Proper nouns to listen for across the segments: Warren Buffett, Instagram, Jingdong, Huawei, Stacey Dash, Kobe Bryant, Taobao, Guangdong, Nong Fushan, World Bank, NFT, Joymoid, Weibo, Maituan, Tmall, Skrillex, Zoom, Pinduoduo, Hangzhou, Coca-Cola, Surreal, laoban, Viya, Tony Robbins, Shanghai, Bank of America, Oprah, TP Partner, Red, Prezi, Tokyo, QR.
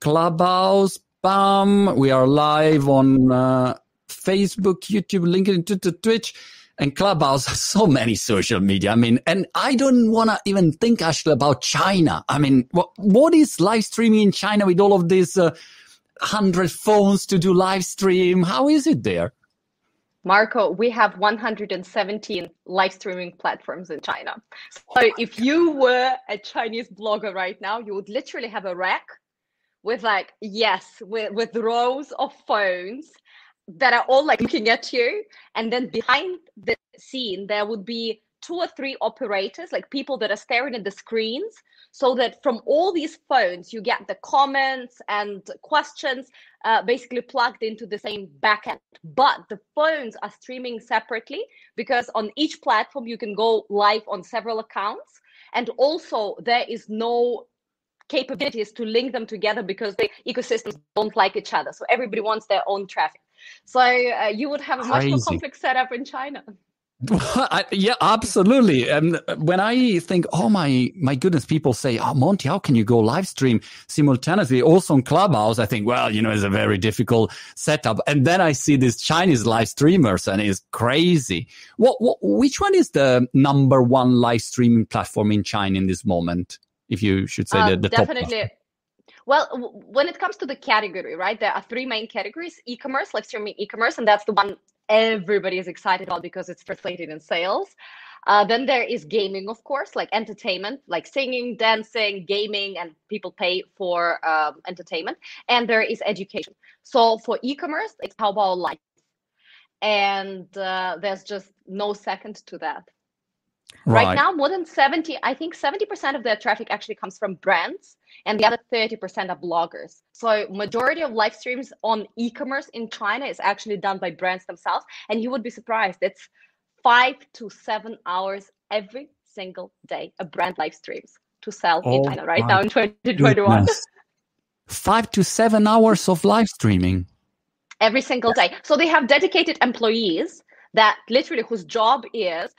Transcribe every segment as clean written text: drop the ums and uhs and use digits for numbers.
Clubhouse, bam, we are live on Facebook, YouTube, LinkedIn, Twitch, and Clubhouse. So many social media. I mean, and I don't want to even think, Ashley, about China. I mean, what is live streaming in China with all of these 100 phones to do live stream? How is it there? Marco, we have 117 live streaming platforms in China. So if you were a Chinese blogger right now, you would literally have a rack with like, yes, with rows of phones that are all like looking at you. And then behind the scene, there would be 2 or 3 operators, like people that are staring at the screens, so that from all these phones, you get the comments and questions basically plugged into the same backend. But the phones are streaming separately because on each platform, you can go live on several accounts. And also there is no capabilities to link them together because the ecosystems don't like each other. So everybody wants their own traffic. So you would have a much more complex setup in China. Yeah, absolutely. And when I think, oh my goodness, people say, oh, Monty, how can you go live stream simultaneously? Also on Clubhouse, I think, well, you know, it's a very difficult setup. And then I see these Chinese live streamers and it's crazy. Which one is the number one live streaming platform in China in this moment? If you should say the definitely. Top. Well, when it comes to the category, right, there are 3 main categories: e-commerce, live streaming e-commerce, and that's the one everybody is excited about because it's translated in sales. Then there is gaming, of course, like entertainment, like singing, dancing, gaming, and people pay for entertainment. And there is education. So for e-commerce, it's Taobao Live. And there's just no second to that. Right now, more than 70% of their traffic actually comes from brands, and the other 30% are bloggers. So majority of live streams on e-commerce in China is actually done by brands themselves. And you would be surprised. It's 5 to 7 hours every single day, a brand live streams to sell in China right now in 2021. 5 to 7 hours of live streaming. Every single day. So they have dedicated employees that literally whose job is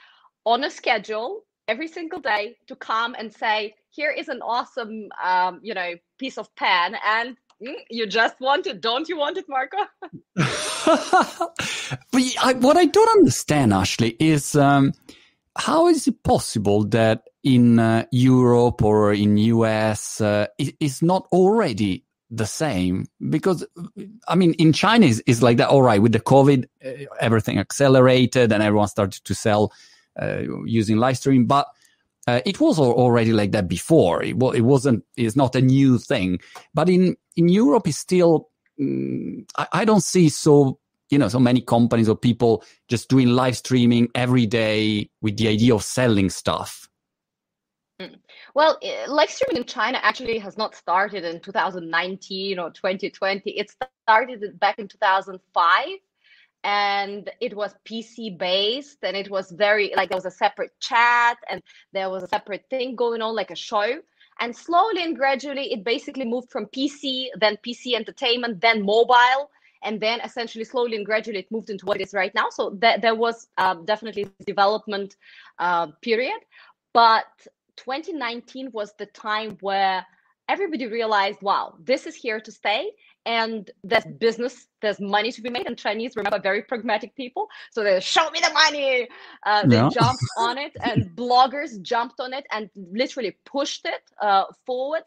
on a schedule every single day to come and say, here is an awesome, piece of pen. And you just want it. Don't you want it, Marco? But what I don't understand, Ashley, is how is it possible that in Europe or in US, it's not already the same? Because, I mean, in China, it's like that. All right, with the COVID, everything accelerated and everyone started to sell using live stream, but it was already like that before. It's not a new thing. But in Europe, it's still. I don't see so many companies or people just doing live streaming every day with the idea of selling stuff. Well, live streaming in China actually has not started in 2019 or 2020. It started back in 2005. And it was PC based, and it was very there was a separate chat, and there was a separate thing going on, like a show. And slowly and gradually, it basically moved from PC, then PC entertainment, then mobile, and then essentially slowly and gradually, it moved into what it is right now. So there was definitely development period, but 2019 was the time where everybody realized, wow, this is here to stay. And there's business, there's money to be made. And Chinese, remember, very pragmatic people. So they show me the money. They jumped on it, and bloggers jumped on it and literally pushed it forward.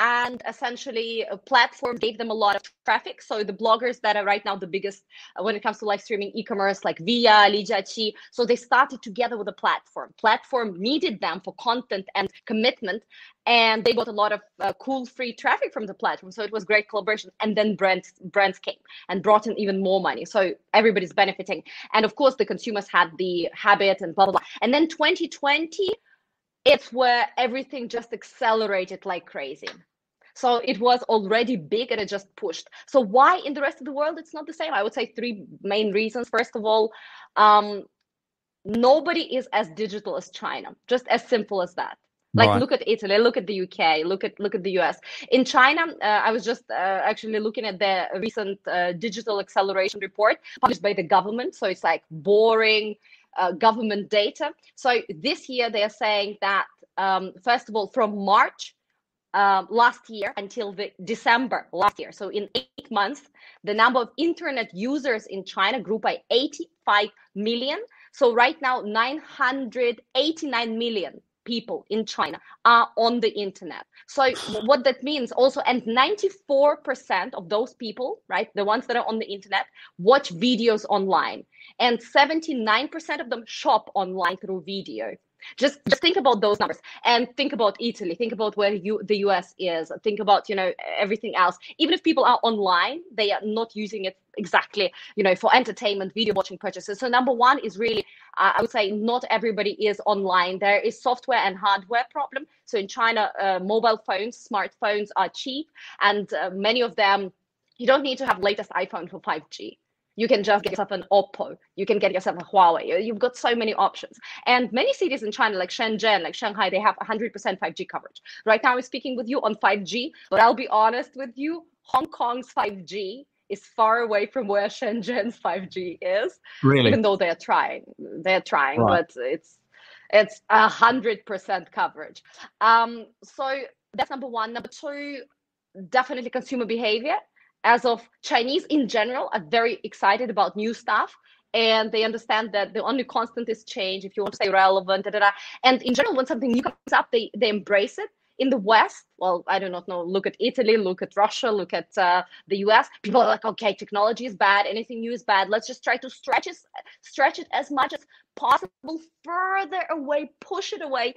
And essentially a platform gave them a lot of traffic. So the bloggers that are right now the biggest when it comes to live streaming e-commerce, like Viya, Li Jiaqi. So they started together with a platform. Platform needed them for content and commitment. And they got a lot of cool free traffic from the platform. So it was great collaboration. And then brands came and brought in even more money. So everybody's benefiting. And of course, the consumers had the habit and blah, blah, blah. And then 2020, it's where everything just accelerated like crazy. So it was already big and it just pushed. So why in the rest of the world it's not the same? I would say 3 main reasons. First of all, nobody is as digital as China. Just as simple as that. Like Look at Italy, look at the UK, look at the US. In China, I was just actually looking at the recent digital acceleration report published by the government. So it's like boring government data. So this year they are saying that first of all, from March last year until the December last year. So in 8 months, the number of internet users in China grew by 85 million. So right now, 989 million people in China are on the internet. So what that means also, and 94% of those people, right, the ones that are on the internet, watch videos online, and 79% of them shop online through video. Just think about those numbers, and think about Italy, think about where the US is, think about, you know, everything else. Even if people are online, they are not using it exactly, you know, for entertainment, video watching, purchases. So number one is really, I would say, not everybody is online. There is software and hardware problem. So in China, mobile phones, smartphones are cheap, and many of them, you don't need to have latest iPhone for 5G. You can just get yourself an Oppo. You can get yourself a Huawei. You've got so many options. And many cities in China, like Shenzhen, like Shanghai, they have 100% 5G coverage. Right now, I'm speaking with you on 5G, but I'll be honest with you, Hong Kong's 5G is far away from where Shenzhen's 5G is. Really? Even though they're trying, right. But it's 100% coverage. So that's number one. Number two, definitely consumer behavior. As of Chinese in general are very excited about new stuff, and they understand that the only constant is change if you want to stay relevant, da, da, da. And in general, when something new comes up, they embrace it. In the West, well, I do not know, look at Italy, look at Russia, look at the US. People are like, okay, technology is bad, anything new is bad. Let's just try to stretch it as much as possible, further away, push it away.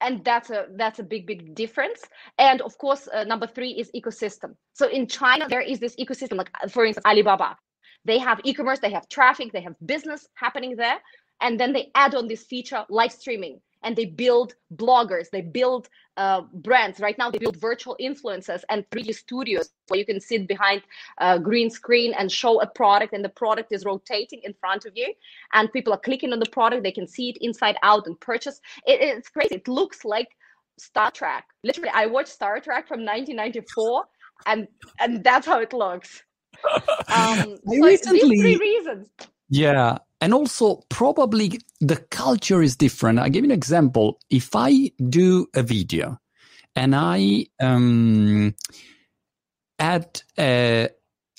And that's a big, big difference. And of course, number three is ecosystem. So in China, there is this ecosystem, like for instance, Alibaba. They have e-commerce, they have traffic, they have business happening there. And then they add on this feature, live streaming, and they build bloggers, they build brands. Right now, they build virtual influencers and 3D studios where you can sit behind a green screen and show a product, and the product is rotating in front of you, and people are clicking on the product. They can see it inside out and purchase. It's crazy. It looks like Star Trek. Literally, I watched Star Trek from 1994, and that's how it looks. These three reasons. Yeah. And also, probably the culture is different. I'll give you an example. If I do a video and I add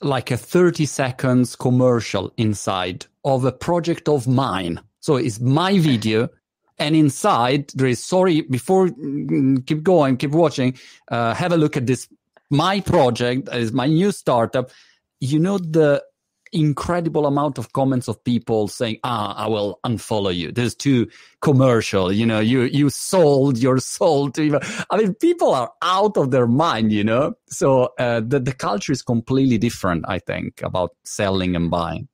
like a 30 seconds commercial inside of a project of mine, so it's my video, and inside there is, sorry, before keep going, keep watching, have a look at this, my project, is my new startup, you know, the incredible amount of comments of people saying, I will unfollow you, there's too commercial, you know, you sold your soul to even. I mean, people are out of their mind, you know. So the culture is completely different, I think, about selling and buying.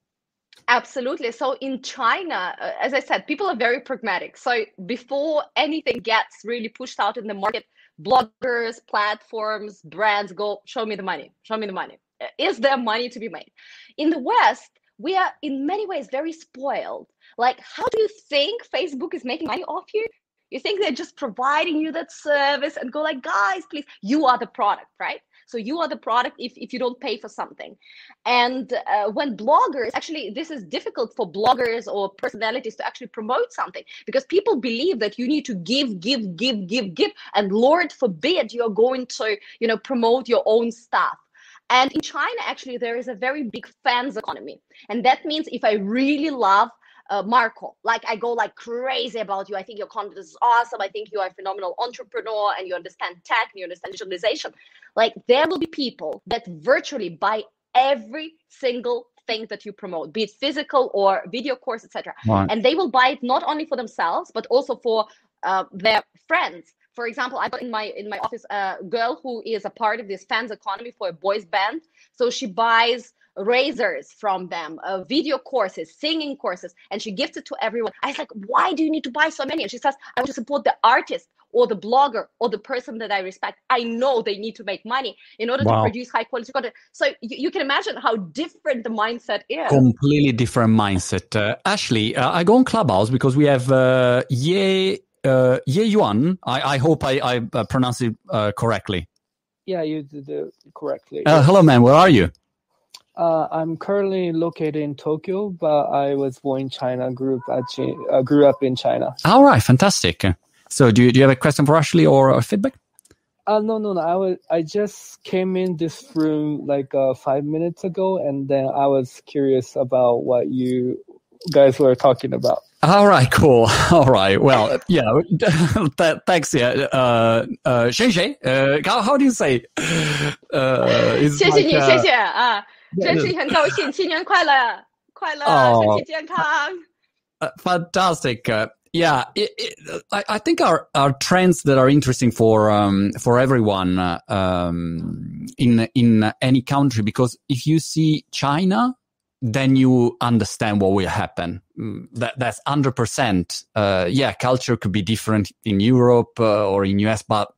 Absolutely. So in China, as I said, people are very pragmatic. So before anything gets really pushed out in the market, bloggers, platforms, brands go, show me the money. Is there money to be made? In the West, we are in many ways very spoiled. Like, how do you think Facebook is making money off you? You think they're just providing you that service and go like, guys, please, you are the product, right? So you are the product if you don't pay for something. And when bloggers, actually, this is difficult for bloggers or personalities to actually promote something, because people believe that you need to give. And Lord forbid, you're going to, you know, promote your own stuff. And in China, actually, there is a very big fans economy. And that means if I really love Marco, like I go like crazy about you. I think your content is awesome. I think you are a phenomenal entrepreneur and you understand tech and you understand digitalization. Like, there will be people that virtually buy every single thing that you promote, be it physical or video course, etc. Right. And they will buy it not only for themselves, but also for their friends. For example, I got in my office a girl who is a part of this fans economy for a boys band. So she buys razors from them, video courses, singing courses, and she gives it to everyone. I was like, why do you need to buy so many? And she says, I want to support the artist or the blogger or the person that I respect. I know they need to make money in order to produce high quality content. So you can imagine how different the mindset is. Completely different mindset. Ashley, I go on Clubhouse because we have Ye Yuan. I hope I pronounce it correctly. Yeah, you did it correctly. Hello, man. Where are you? I'm currently located in Tokyo, but I was born in China, grew up in China. All right, fantastic. So do you have a question for Ashley or a feedback? No. I just came in this room like 5 minutes ago, and then I was curious about what you guys were talking about. All right, cool. All right. Well, yeah. Thanks. Yeah. Shen, how do you say? 谢谢你， 谢谢 啊， 真是很高兴，新年快乐，快乐，身体健康。Fantastic. Yeah, I think our trends that are interesting for everyone in any country, because if you see China, then you understand what will happen. That's 100%. Yeah, culture could be different in Europe or in US, but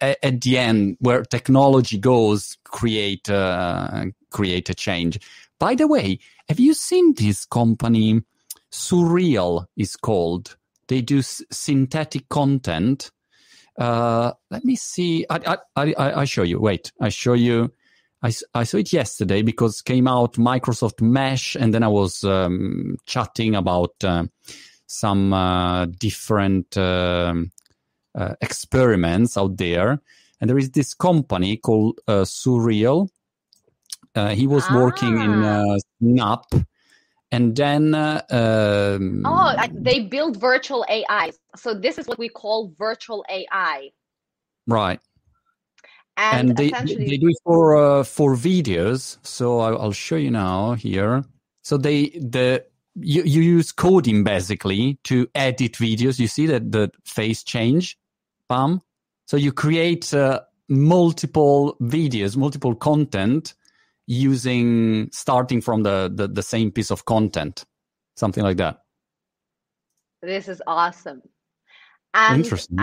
at the end, where technology goes, create a change. By the way, have you seen this company? Surreal is called. They do synthetic content. Let me see. I show you. Wait, I show you. I saw it yesterday because came out Microsoft Mesh, and then I was chatting about some different experiments out there. And there is this company called Surreal. He was working in Snap. And then... they build virtual AI. So this is what we call virtual AI. Right. And they do it for videos. So I'll show you now here. So you use coding basically to edit videos. You see that the face change, bam. So you create multiple videos, multiple content, starting from the same piece of content, something like that. This is awesome. And interesting.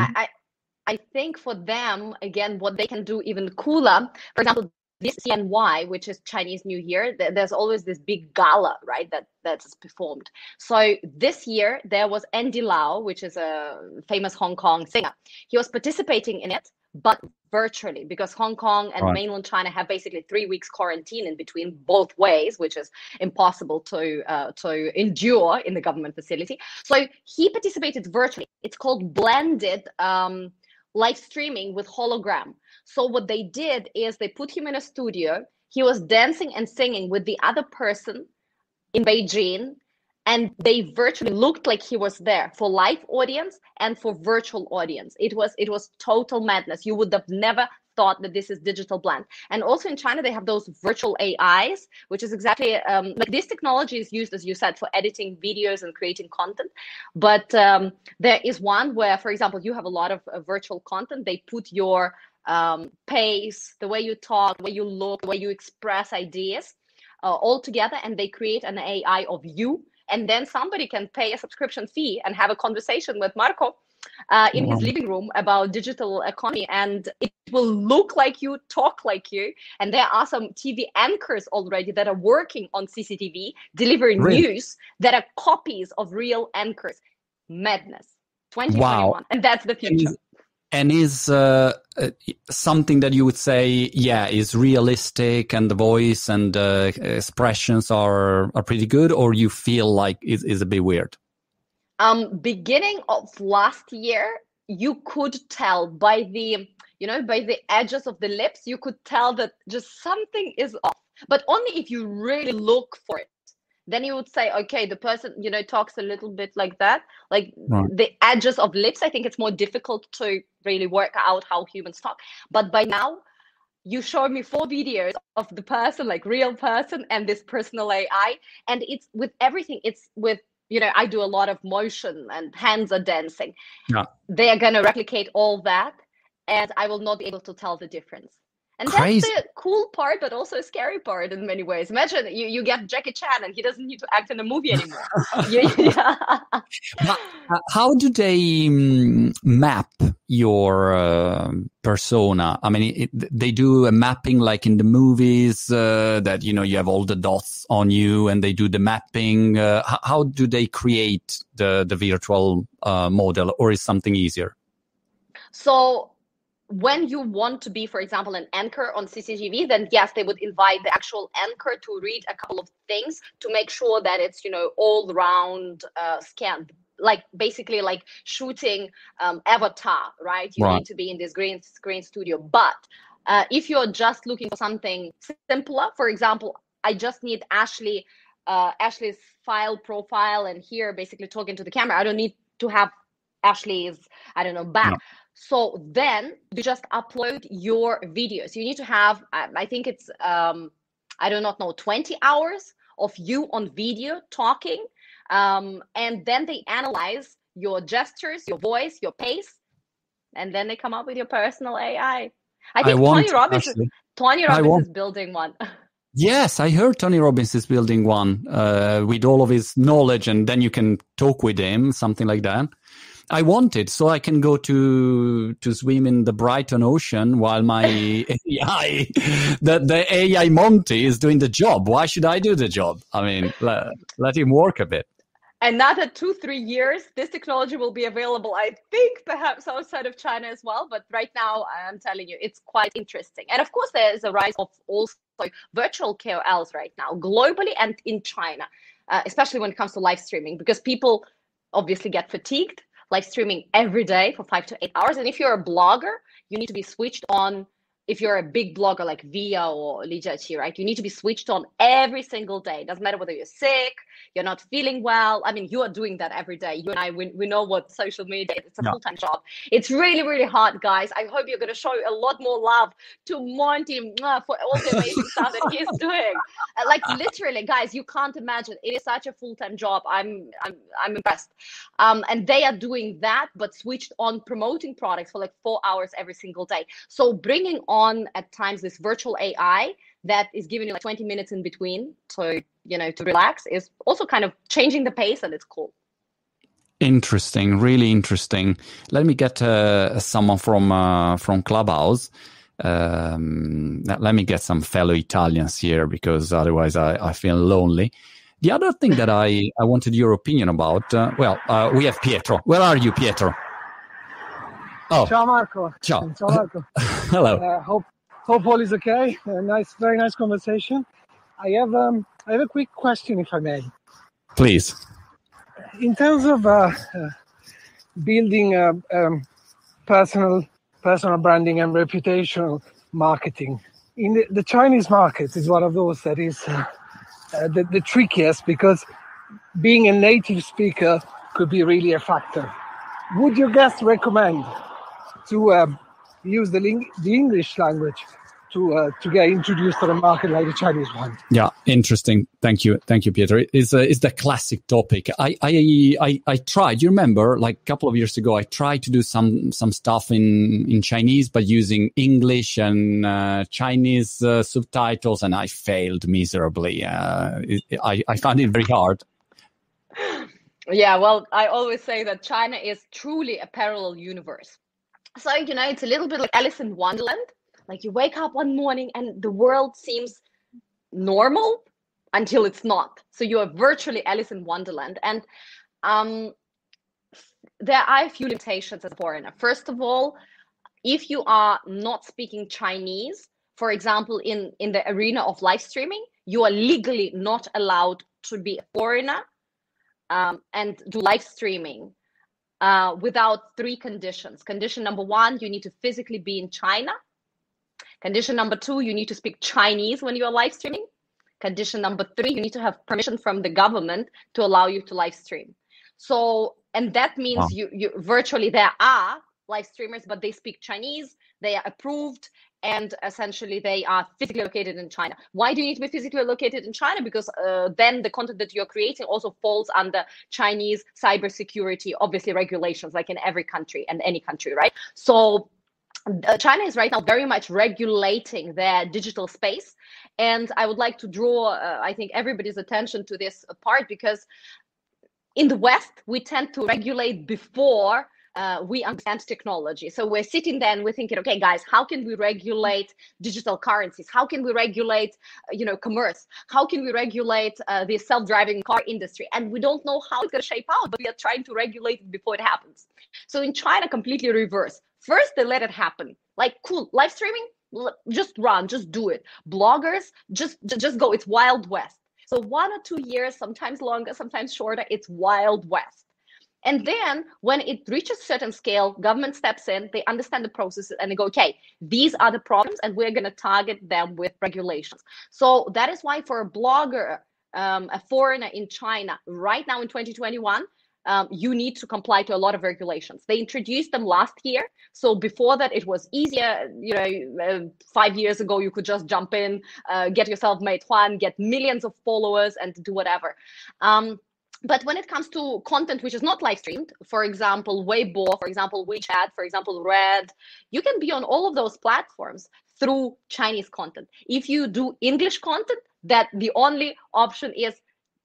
I think for them, again, what they can do even cooler, for example, this CNY, which is Chinese New Year, there's always this big gala, right, that's performed. So this year, there was Andy Lau, which is a famous Hong Kong singer. He was participating in it, but virtually, because Hong Kong and mainland China have basically 3 weeks quarantine in between both ways, which is impossible to endure in the government facility. So he participated virtually. It's called blended live streaming with hologram. So what they did is they put him in a studio. He was dancing and singing with the other person in Beijing, and they virtually looked like he was there for live audience and for virtual audience. It was total madness. You would have never thought that this is digital blend. And also in China, they have those virtual AIs, which is exactly like this technology is used, as you said, for editing videos and creating content. But there is one where, for example, you have a lot of virtual content. They put your pace, the way you talk, the way you look, the way you express ideas all together, and they create an AI of you. And then somebody can pay a subscription fee and have a conversation with Marco in his living room about digital economy. And it will look like you, talk like you. And there are some TV anchors already that are working on CCTV, delivering news that are copies of real anchors. Madness. 2021. Wow. And that's the future. And is something that you would say, yeah, is realistic, and the voice and expressions are pretty good, or you feel like it is a bit weird? Beginning of last year, you could tell by the edges of the lips, you could tell that just something is off. But only if you really look for it. Then you would say, okay, the person, talks a little bit like that, like the edges of lips. I think it's more difficult to really work out how humans talk. But by now, you showed me 4 videos of the person, like real person, and this personal AI. And it's with everything. It's with, I do a lot of motion and hands are dancing. Yeah. They are going to replicate all that. And I will not be able to tell the difference. And Crazy. That's the cool part, but also a scary part in many ways. Imagine you get Jackie Chan and he doesn't need to act in a movie anymore. How do they map your persona? I mean, they do a mapping like in the movies that, you have all the dots on you and they do the mapping. How do they create the virtual model, or is something easier? So... when you want to be, for example, an anchor on CCTV, then yes, they would invite the actual anchor to read a couple of things to make sure that it's, all round scanned like basically like shooting Avatar, right? You need to be in this green screen studio. But if you're just looking for something simpler, for example, I just need Ashley's file profile and here basically talking to the camera. I don't need to have Ashley's, I don't know, back. No. So then you just upload your videos. You need to have, I think it's, I do not know, 20 hours of you on video talking. And then they analyze your gestures, your voice, your pace, and then they come up with your personal AI. I think Tony Robbins is building one. Yes, I heard Tony Robbins is building one with all of his knowledge, and then you can talk with him, something like that. I want it so I can go to swim in the Brighton Ocean while my AI, the AI Monty is doing the job. Why should I do the job? I mean, let him work a bit. Another 2-3 years, this technology will be available, I think, perhaps outside of China as well. But right now, I'm telling you, it's quite interesting. And of course, there is a rise of also virtual KOLs right now, globally and in China, especially when it comes to live streaming, because people obviously get fatigued live streaming every day for 5 to 8 hours. And if you're a blogger, you need to be switched on. If you're a big blogger like Viya or Li Jiaqi, right? You need to be switched on every single day. It doesn't matter whether you're sick, you're not feeling well. I mean, you are doing that every day. You and I, we know what social media is. It's a full-time job. It's really, really hard, guys. I hope you're going to show a lot more love to Monty for all the amazing stuff that he's doing. Like literally, guys, you can't imagine. It is such a full-time job. I'm impressed. And they are doing that, but switched on promoting products for like 4 hours every single day. So bringing on at times this virtual AI that is giving you like 20 minutes in between to, you know, to relax is also kind of changing the pace, and it's cool. Interesting, really interesting. Let me get someone from Clubhouse. Let me get some fellow Italians here, because otherwise I feel lonely. The other thing that I wanted your opinion about, we have Pietro. Where are you, Pietro? Oh. Ciao Marco. Ciao Marco. Hello. Hope all is okay. Very nice conversation. I have a quick question, if I may. Please. In terms of building personal branding and reputational marketing, in the Chinese market is one of those that is the trickiest, because being a native speaker could be really a factor. Would your guest recommend to use the English language to get introduced to the market like the Chinese one? Yeah, interesting. Thank you, Pietro. It's the classic topic. I tried. You remember, like a couple of years ago, I tried to do some stuff in Chinese, but using English and Chinese subtitles, and I failed miserably. I found it very hard. Yeah, well, I always say that China is truly a parallel universe. So, you know, it's a little bit like Alice in Wonderland. Like you wake up one morning and the world seems normal until it's not. So you are virtually Alice in Wonderland. And there are a few limitations as a foreigner. First of all, if you are not speaking Chinese, for example, in the arena of live streaming, you are legally not allowed to be a foreigner and do live streaming. Without three conditions. Condition number one, you need to physically be in China. Condition number two, you need to speak Chinese when you are live streaming. Condition number three, you need to have permission from the government to allow you to live stream. So, and that means you virtually there are live streamers, but they speak Chinese, they are approved, and essentially they are physically located in China. Why do you need to be physically located in China? Because then the content that you're creating also falls under Chinese cybersecurity, obviously regulations, like in every country and any country, right? So China is right now very much regulating their digital space. And I would like to draw, I think, everybody's attention to this part, because in the West, we tend to regulate before we understand technology. So we're sitting there and we're thinking, okay, guys, how can we regulate digital currencies? How can we regulate, commerce? How can we regulate the self-driving car industry? And we don't know how it's going to shape out, but we are trying to regulate it before it happens. So in China, completely reverse. First, they let it happen. Like, cool, live streaming, just run, just do it. Bloggers, just go. It's Wild West. So 1 or 2 years, sometimes longer, sometimes shorter, it's Wild West. And then when it reaches certain scale, government steps in, they understand the processes and they go, okay, these are the problems and we're going to target them with regulations. So that is why for a blogger, a foreigner in China, right now in 2021, you need to comply to a lot of regulations. They introduced them last year. So before that, it was easier. You know, 5 years ago, you could just jump in, get yourself Maituan, get millions of followers and do whatever. But when it comes to content which is not live streamed, for example, Weibo, for example, WeChat, for example, Red, you can be on all of those platforms through Chinese content. If you do English content, that the only option is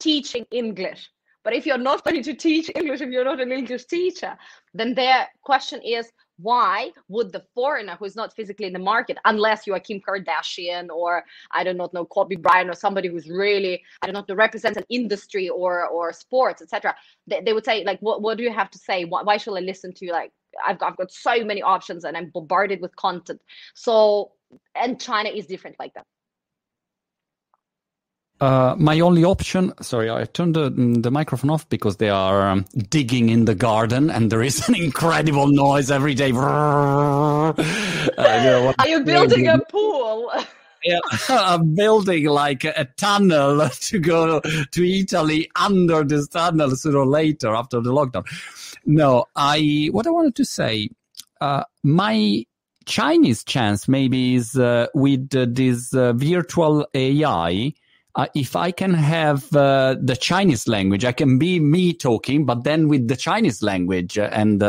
teaching English. But if you're not going to teach English, if you're not an English teacher, then their question is, why would the foreigner who is not physically in the market, unless you are Kim Kardashian or I do not know, Kobe Bryant or somebody who's really, I don't know, represents an industry or sports, etc. They would say, like, what do you have to say? Why should I listen to you? Like, I've got so many options and I'm bombarded with content. So, and China is different like that. My only option, sorry, I turned the microphone off because they are digging in the garden and there is an incredible noise every day. Are you building a pool? Yeah, I'm building like a tunnel to go to Italy under this tunnel sooner or later after the lockdown. No, what I wanted to say, my Chinese chance maybe is with this virtual AI. If I can have the Chinese language, I can be me talking, but then with the Chinese language. And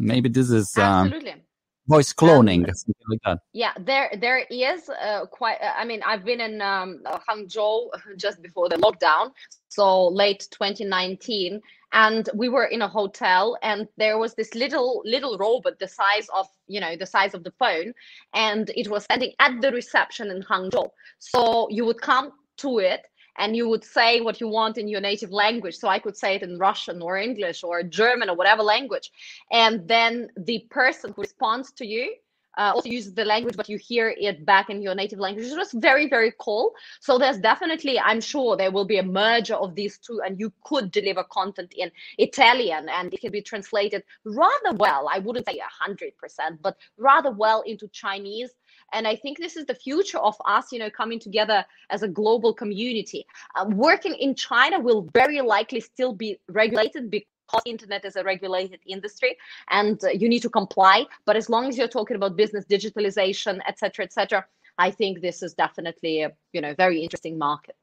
maybe this is voice cloning. Something like that. Yeah, there is quite, I mean, I've been in Hangzhou just before the lockdown, so late 2019. And we were in a hotel and there was this little robot the size of the phone. And it was standing at the reception in Hangzhou. So you would come to it and you would say what you want in your native language. So I could say it in Russian or English or German or whatever language. And then the person who responds to you also uses the language, but you hear it back in your native language. It was very, very cool. So there's definitely, I'm sure there will be a merger of these two and you could deliver content in Italian and it can be translated rather well. I wouldn't say 100%, but rather well into Chinese. And I think this is the future of us, you know, coming together as a global community. Working in China will very likely still be regulated because internet is a regulated industry and you need to comply. But as long as you're talking about business digitalization, et cetera, I think this is definitely a, you know, very interesting market.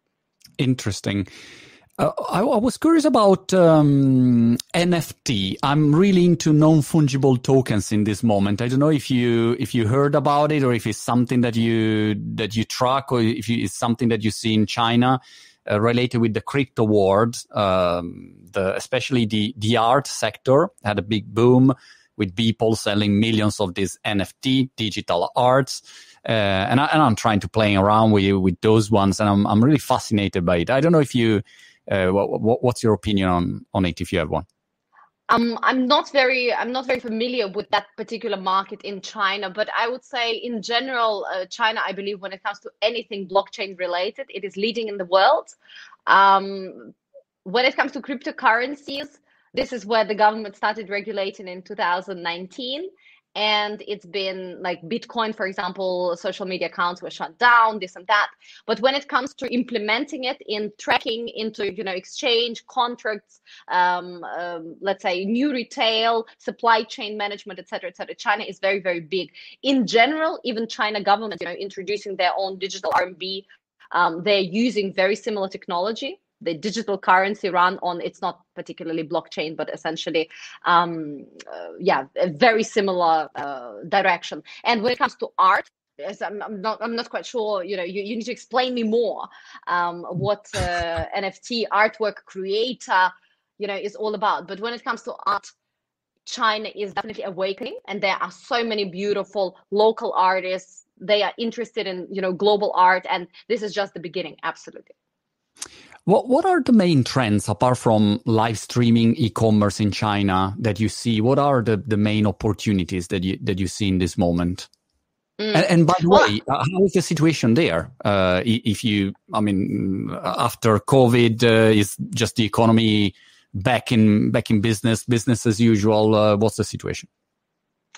Interesting. I was curious about NFT. I'm really into non-fungible tokens in this moment. I don't know if you heard about it or if it's something that you track or if it's something that you see in China related with the crypto world. Especially the art sector had a big boom with people selling millions of these NFT digital arts. And I'm trying to play around with those ones, and I'm really fascinated by it. I don't know if you. What's your opinion on it, if you have one? I'm not very familiar with that particular market in China, but I would say in general, China, I believe, when it comes to anything blockchain related, it is leading in the world. When it comes to cryptocurrencies, this is where the government started regulating in 2019. And it's been like Bitcoin, for example, social media accounts were shut down, this and that. But when it comes to implementing it in tracking into, you know, exchange contracts, let's say new retail, supply chain management, et cetera, China is very, very big. In general, even China government, you know, introducing their own digital RMB, they're using very similar technology. The digital currency run on, it's not particularly blockchain, but essentially, a very similar direction. And when it comes to art, I'm not quite sure, you know, you need to explain me more what NFT artwork creator, you know, is all about. But when it comes to art, China is definitely awakening. And there are so many beautiful local artists. They are interested in, you know, global art. And this is just the beginning. Absolutely. What are the main trends, apart from live streaming, e-commerce in China, that you see? What are the main opportunities that you see in this moment? Mm. And by the way, how is the situation there? After COVID, is just the economy back in business as usual? What's the situation?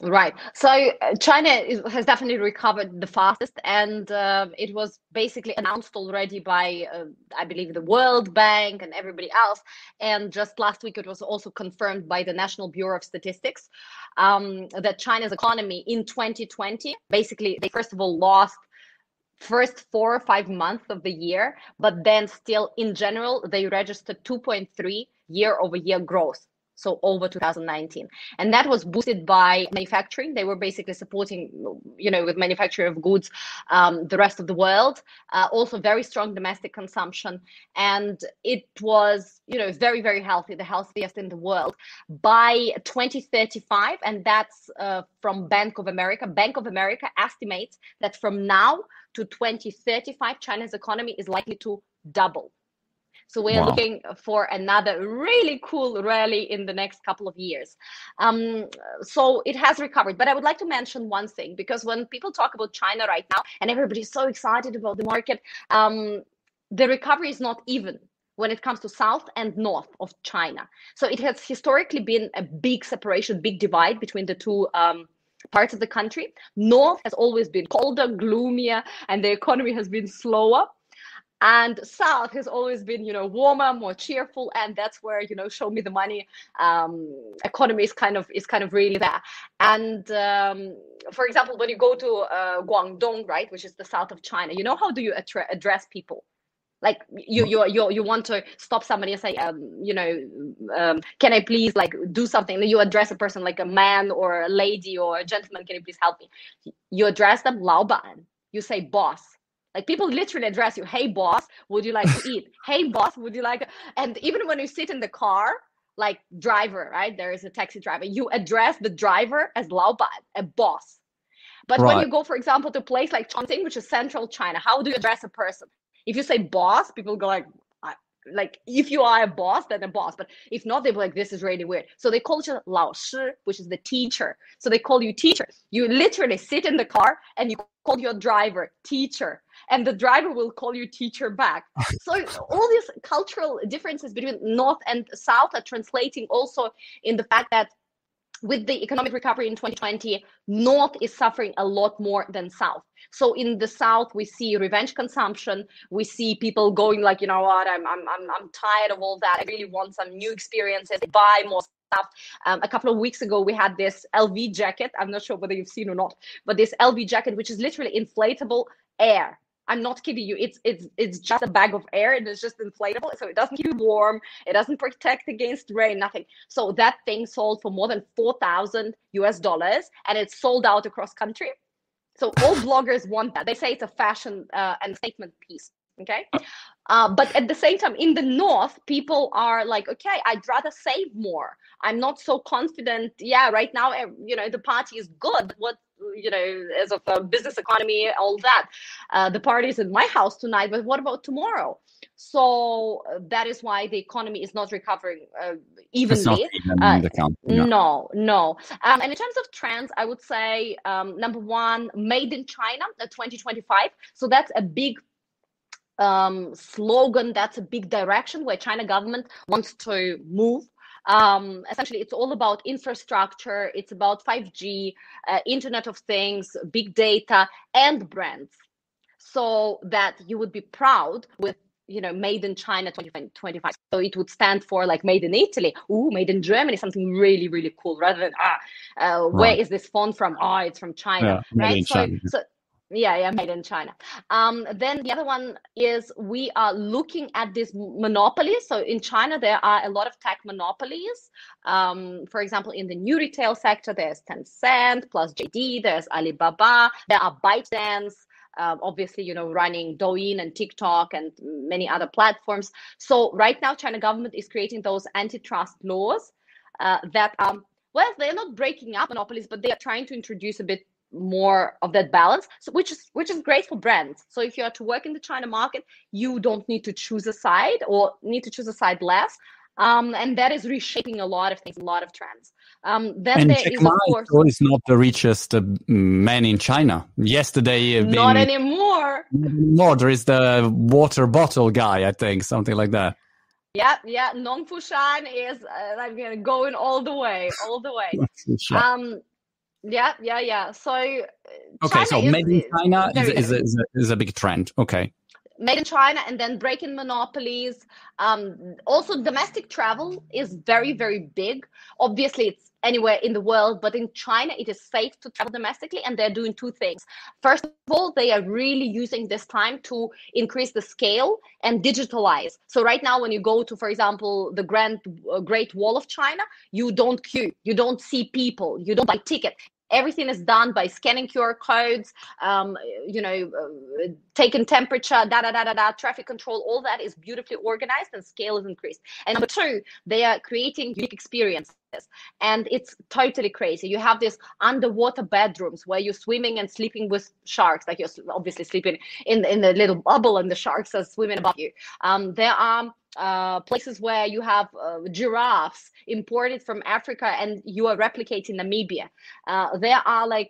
Right. So China has definitely recovered the fastest, and it was basically announced already by, I believe, the World Bank and everybody else. And just last week, it was also confirmed by the National Bureau of Statistics that China's economy in 2020, basically, they first of all lost first 4 or 5 months of the year, but then still in general, they registered 2.3% year-over-year growth. So over 2019, and that was boosted by manufacturing. They were basically supporting, with manufacturing of goods, the rest of the world. Also very strong domestic consumption, and it was, very, very healthy, the healthiest in the world by 2035. And that's from Bank of America. Bank of America estimates that from now to 2035, China's economy is likely to double. So we're looking for another really cool rally in the next couple of years. So it has recovered. But I would like to mention one thing, because when people talk about China right now and everybody's so excited about the market, the recovery is not even when it comes to south and north of China. So it has historically been a big separation, big divide between the two parts of the country. North has always been colder, gloomier, and the economy has been slower. And South has always been, warmer, more cheerful, and that's where, show me the money economy is kind of really there. And for example, when you go to Guangdong, right, which is the south of China, how do you address people? Like you want to stop somebody and say, can I please do something? You address a person like a man or a lady or a gentleman. Can you please help me? You address them laoban. You say boss. Like people literally address you, hey boss, would you like to eat? Hey boss, would you like? And even when you sit in the car, like driver, right? There is a taxi driver. You address the driver as laoban, a boss. But when you go, for example, to a place like Chongqing, which is central China, how do you address a person? If you say boss, people go like if you are a boss, then a boss. But if not, they're like, this is really weird. So they call you lao shi, which is the teacher. So they call you teacher. You literally sit in the car and you call your driver teacher, and the driver will call you teacher back. So all these cultural differences between North and South are translating also in the fact that with the economic recovery in 2020, North is suffering a lot more than South. So in the South, we see revenge consumption. We see people going like, you know what, I'm tired of all that. I really want some new experiences. Buy more stuff. A couple of weeks ago, we had this LV jacket. I'm not sure whether you've seen or not, but this LV jacket, which is literally inflatable air. I'm not kidding you. It's just a bag of air, and it's just inflatable. So it doesn't keep you warm. It doesn't protect against rain, nothing. So that thing sold for more than $4,000 US, and it's sold out across country. So all bloggers want that. They say it's a fashion and statement piece. Okay. But at the same time, in the North, people are like, okay, I'd rather save more. I'm not so confident. Yeah, right now, the party is good. What, as of a business economy, all that. The party is in my house tonight, but what about tomorrow? So that is why the economy is not recovering evenly. No. And in terms of trends, I would say, number one, made in China, 2025. So that's a big slogan, that's a big direction where China government wants to move. Essentially, it's all about infrastructure. It's about 5G, Internet of Things, big data, and brands, so that you would be proud with, made in China 2025. So it would stand for like made in Italy, made in Germany, something really, really cool, rather than where is this font from? It's from China, right? So, made in China. Then the other one is we are looking at these monopolies. So in China, there are a lot of tech monopolies. For example, in the new retail sector, there's Tencent plus JD, there's Alibaba, there are ByteDance, obviously, running Douyin and TikTok and many other platforms. So right now, China government is creating those antitrust laws that, they're not breaking up monopolies, but they are trying to introduce a bit more of that balance, so which is great for brands. So if you are to work in the China market, you don't need to choose a side or need to choose a side less. And that is reshaping a lot of things, a lot of trends. Then there is, of course, is not the richest man in China. Yesterday, not anymore. There is the water bottle guy, I think, something like that. Yeah. Nong Fushan is I'm gonna go in all the way. So okay, China so made in China is a big trend. Okay. Made in China and then breaking monopolies. Also, domestic travel is very, very big. Obviously, it's anywhere in the world, but in China, it is safe to travel domestically. And they're doing two things. First of all, they are really using this time to increase the scale and digitalize. So right now, when you go to, for example, the Great Wall of China, you don't queue, you don't see people, you don't buy tickets. Everything is done by scanning QR codes, taking temperature, traffic control. All that is beautifully organized and scale is increased. And number two, they are creating unique experiences. And it's totally crazy. You have these underwater bedrooms where you're swimming and sleeping with sharks. Like you're obviously sleeping in the little bubble and the sharks are swimming above you. There are places where you have giraffes imported from Africa and you are replicating Namibia. There are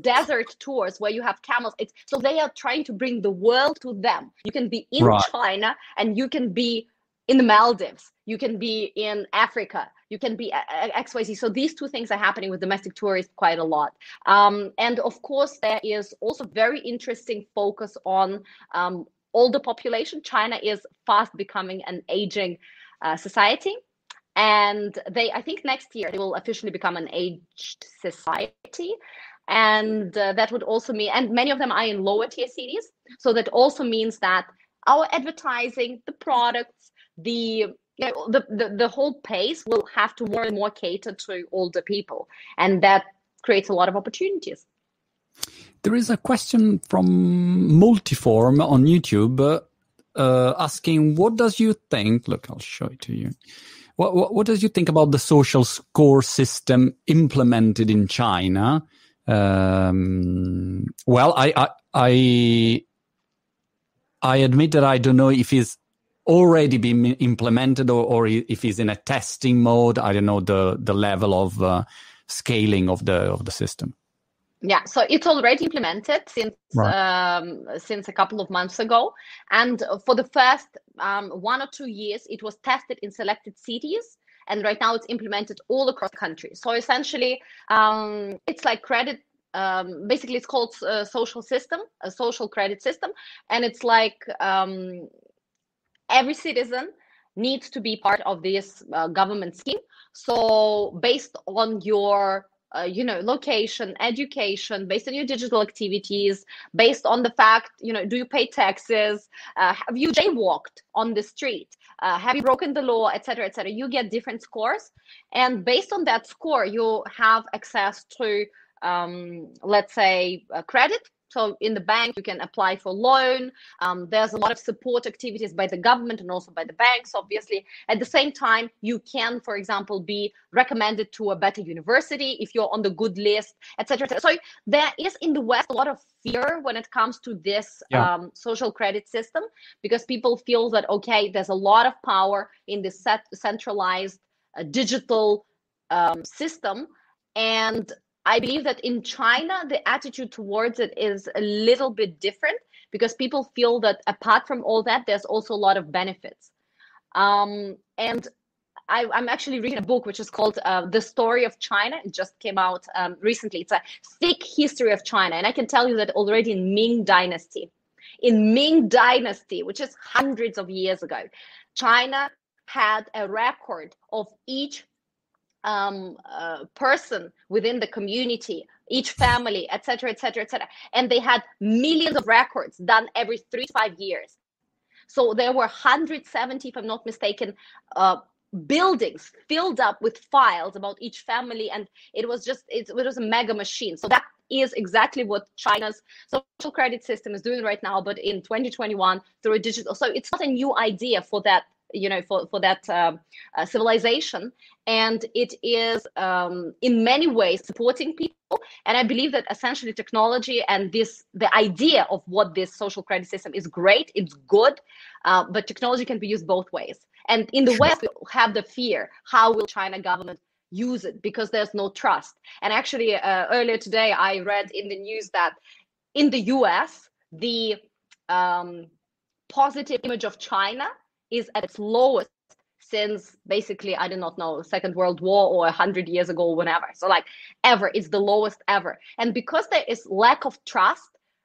desert tours where you have camels. So they are trying to bring the world to them. You can be in China and you can be in the Maldives, you can be in Africa, you can be XYZ. So these two things are happening with domestic tourists quite a lot. And of course, there is also very interesting focus on older population. China is fast becoming an aging society. And I think next year, they will officially become an aged society. And that would also mean, and many of them are in lower tier cities. So that also means that our advertising, the products, the whole pace will have to more and more cater to older people, and that creates a lot of opportunities. There is a question from Multiform on YouTube asking, "What does you think?" Look, I'll show it to you. What does you think about the social score system implemented in China? Well, I admit that I don't know if it's already been implemented or if it's in a testing mode. I don't know the level of scaling of the system. Yeah, so it's already implemented since a couple of months ago, and for the first 1 or 2 years it was tested in selected cities, and right now it's implemented all across the country. So essentially it's like credit. Basically it's called a social credit system, and it's like every citizen needs to be part of this government scheme. So based on your location, education, based on your digital activities, based on the fact, do you pay taxes? Have you jaywalked on the street? Have you broken the law, etc. You get different scores. And based on that score, you have access to, let's say, credit. So in the bank, you can apply for loan. There's a lot of support activities by the government and also by the banks, obviously. At the same time, you can, for example, be recommended to a better university if you're on the good list, etc. So there is in the West a lot of fear when it comes to this social credit system, because people feel that, okay, there's a lot of power in this centralized digital system. And I believe that in China, the attitude towards it is a little bit different, because people feel that apart from all that, there's also a lot of benefits. And I'm actually reading a book which is called The Story of China. It just came out recently. It's a thick history of China. And I can tell you that already in Ming Dynasty, which is hundreds of years ago, China had a record of each person within the community, each family, etc. And they had millions of records done every 3 to 5 years. So there were 170, if I'm not mistaken, buildings filled up with files about each family. And it was a mega machine. So that is exactly what China's social credit system is doing right now, but in 2021 through a digital. So it's not a new idea for that, for that civilization. And it is in many ways supporting people. And I believe that essentially technology and the idea of what this social credit system is great, it's good, but technology can be used both ways. And in the West, we have the fear, how will China government use it? Because there's no trust. And actually earlier today, I read in the news that in the US, the positive image of China is at its lowest since basically, I do not know, Second World War or 100 years ago, whenever. So like ever, it's the lowest ever. And because there is lack of trust,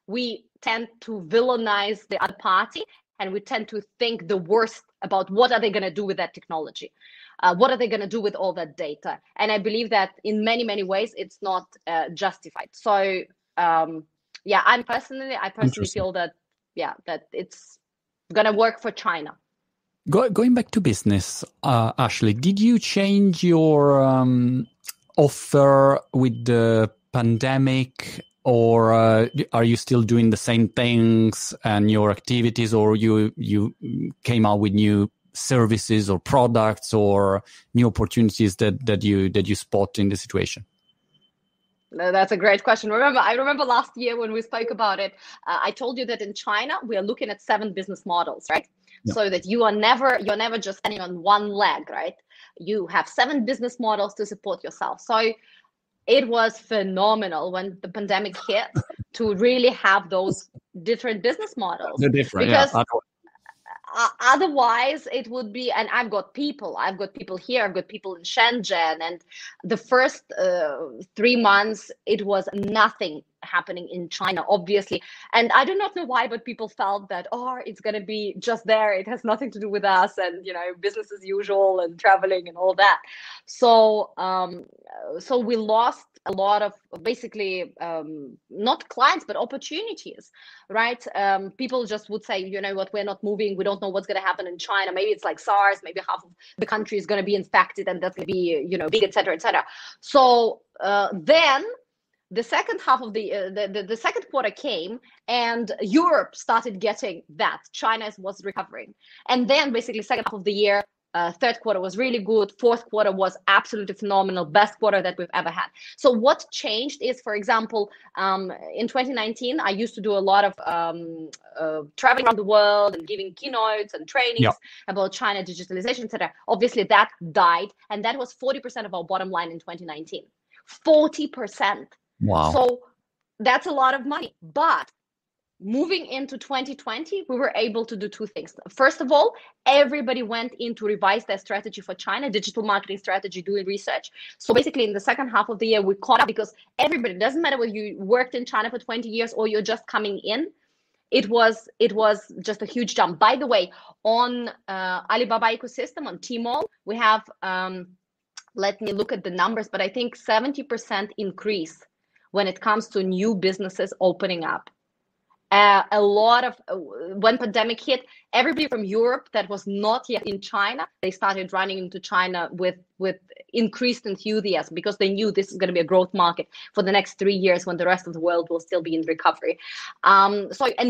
we tend to villainize the other party, and we tend to think the worst about what are they going to do with that technology? What are they going to do with all that data? And I believe that in many, many ways, it's not justified. So yeah, I personally feel that, yeah, that it's going to work for China. Going back to business, Ashley, did you change your offer with the pandemic, or are you still doing the same things and your activities, or you came out with new services or products or new opportunities that you spot in the situation? That's a great question. I remember last year when we spoke about it, I told you that in China, we are looking at 7 business models, right? Yeah. So that you're never just standing on one leg, right? You have 7 business models to support yourself. So it was phenomenal when the pandemic hit to really have those different business models. They're different, because otherwise it would be, and I've got people here, I've got people in Shenzhen, and the first 3 months it was nothing happening in China, obviously, and I do not know why, but people felt that it's going to be just there, it has nothing to do with us, and business as usual and traveling and all that. So so we lost a lot of basically not clients but opportunities, right? People just would say, you know what, we're not moving, we don't know what's going to happen in China, maybe it's like SARS, maybe half of the country is going to be infected and that's going to be big, etc., etc. So then the second half of the second quarter came, and Europe started getting that. China was recovering. And then basically second half of the year, third quarter was really good. Fourth quarter was absolutely phenomenal, best quarter that we've ever had. So what changed is, for example, in 2019, I used to do a lot of traveling around the world and giving keynotes and trainings about China digitalization, etc. Obviously that died, and that was 40% of our bottom line in 2019, 40%. Wow. So that's a lot of money. But moving into 2020, we were able to do 2 things. First of all, everybody went in to revise their strategy for China, digital marketing strategy, doing research. So basically in the second half of the year, we caught up, because everybody, doesn't matter whether you worked in China for 20 years or you're just coming in, it was just a huge jump. By the way, on Alibaba ecosystem, on Tmall, we have, let me look at the numbers, but I think 70% increase when it comes to new businesses opening up. A lot of, when pandemic hit, everybody from Europe that was not yet in China, they started running into China with increased enthusiasm, because they knew this is going to be a growth market for the next 3 years when the rest of the world will still be in recovery. And